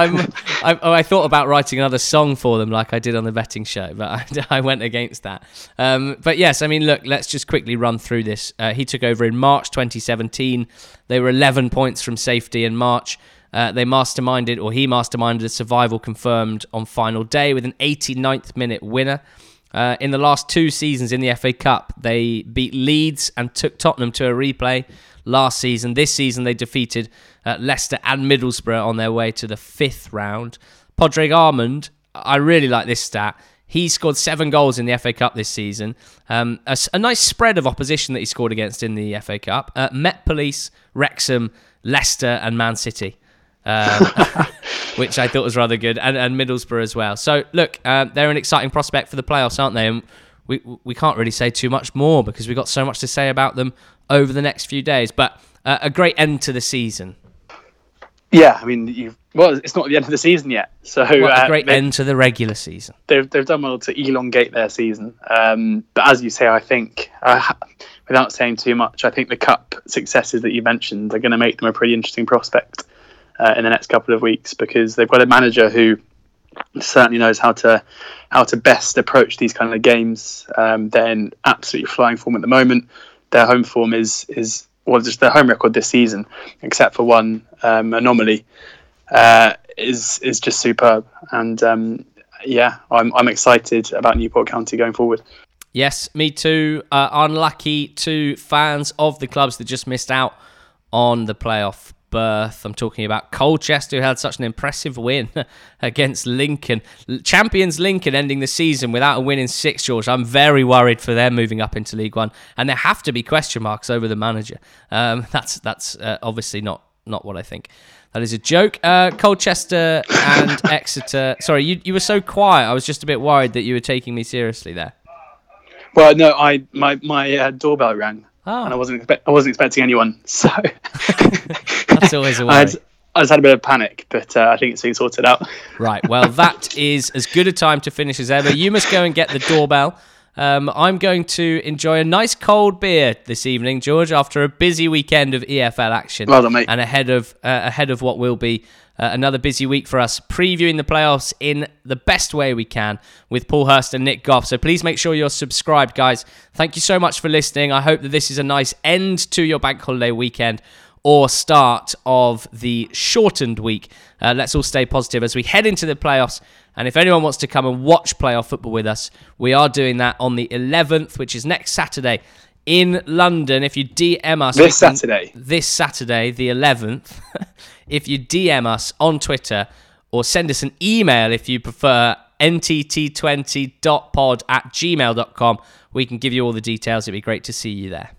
I'm, I'm, oh, I thought about writing another song for them, like I did on the betting show, but I, I went against that. Um, but yes, I mean, look, let's just quickly run through this. Uh, he took over in March twenty seventeen. They were eleven points from safety in March. Uh, they masterminded, or he masterminded, a survival confirmed on final day with an eighty-ninth minute winner. Uh, in the last two seasons in the F A Cup, they beat Leeds and took Tottenham to a replay last season. This season, they defeated uh, Leicester and Middlesbrough on their way to the fifth round. Padraig Armand, I really like this stat. He scored seven goals in the F A Cup this season. Um, a, a nice spread of opposition that he scored against in the F A Cup. Uh, Met Police, Wrexham, Leicester and Man City. um, which I thought was rather good, and, and Middlesbrough as well. So look, uh, they're an exciting prospect for the playoffs, aren't they? And we we can't really say too much more because we've got so much to say about them over the next few days. But uh, a great end to the season. Yeah, I mean, you've, well, it's not the end of the season yet. So what a great uh, end to the regular season. They've they've done well to elongate their season. Um, but as you say, I think uh, without saying too much, I think the cup successes that you mentioned are going to make them a pretty interesting prospect. Uh, in the next couple of weeks, because they've got a manager who certainly knows how to how to best approach these kind of games. Um, they're in absolutely flying form at the moment. Their home form is is well, just their home record this season, except for one um, anomaly, uh, is is just superb. And um, yeah, I'm I'm excited about Newport County going forward. Yes, me too. Uh, unlucky to fans of the clubs that just missed out on the playoff. Birth. I'm talking about Colchester, who had such an impressive win against Lincoln. Champions Lincoln ending the season without a win in six, George. I'm very worried for them moving up into League One. And there have to be question marks over the manager. Um, that's that's uh, obviously not not what I think. That is a joke. Uh, Colchester and Exeter. Sorry, you, you were so quiet. I was just a bit worried that you were taking me seriously there. Well, no, I my, my uh, doorbell rang. Oh. And I wasn't expe- I wasn't expecting anyone, so that's always a worry. I, had, I just had a bit of panic, but uh, I think it's being sorted out. Right, well, that is as good a time to finish as ever. You must go and get the doorbell. Um, I'm going to enjoy a nice cold beer this evening, George, after a busy weekend of E F L action. Well done, mate. And ahead of uh, ahead of what will be uh, another busy week for us, previewing the playoffs in the best way we can with Paul Hurst and Nick Goff. So please make sure you're subscribed, guys. Thank you so much for listening. I hope that this is a nice end to your bank holiday weekend or start of the shortened week. Uh, let's all stay positive as we head into the playoffs. And if anyone wants to come and watch playoff football with us, we are doing that on the eleventh, which is next Saturday in London. If you D M us... This Saturday. This Saturday, the eleventh. If you D M us on Twitter or send us an email if you prefer, n t t twenty dot pod at gmail dot com, we can give you all the details. It'd be great to see you there.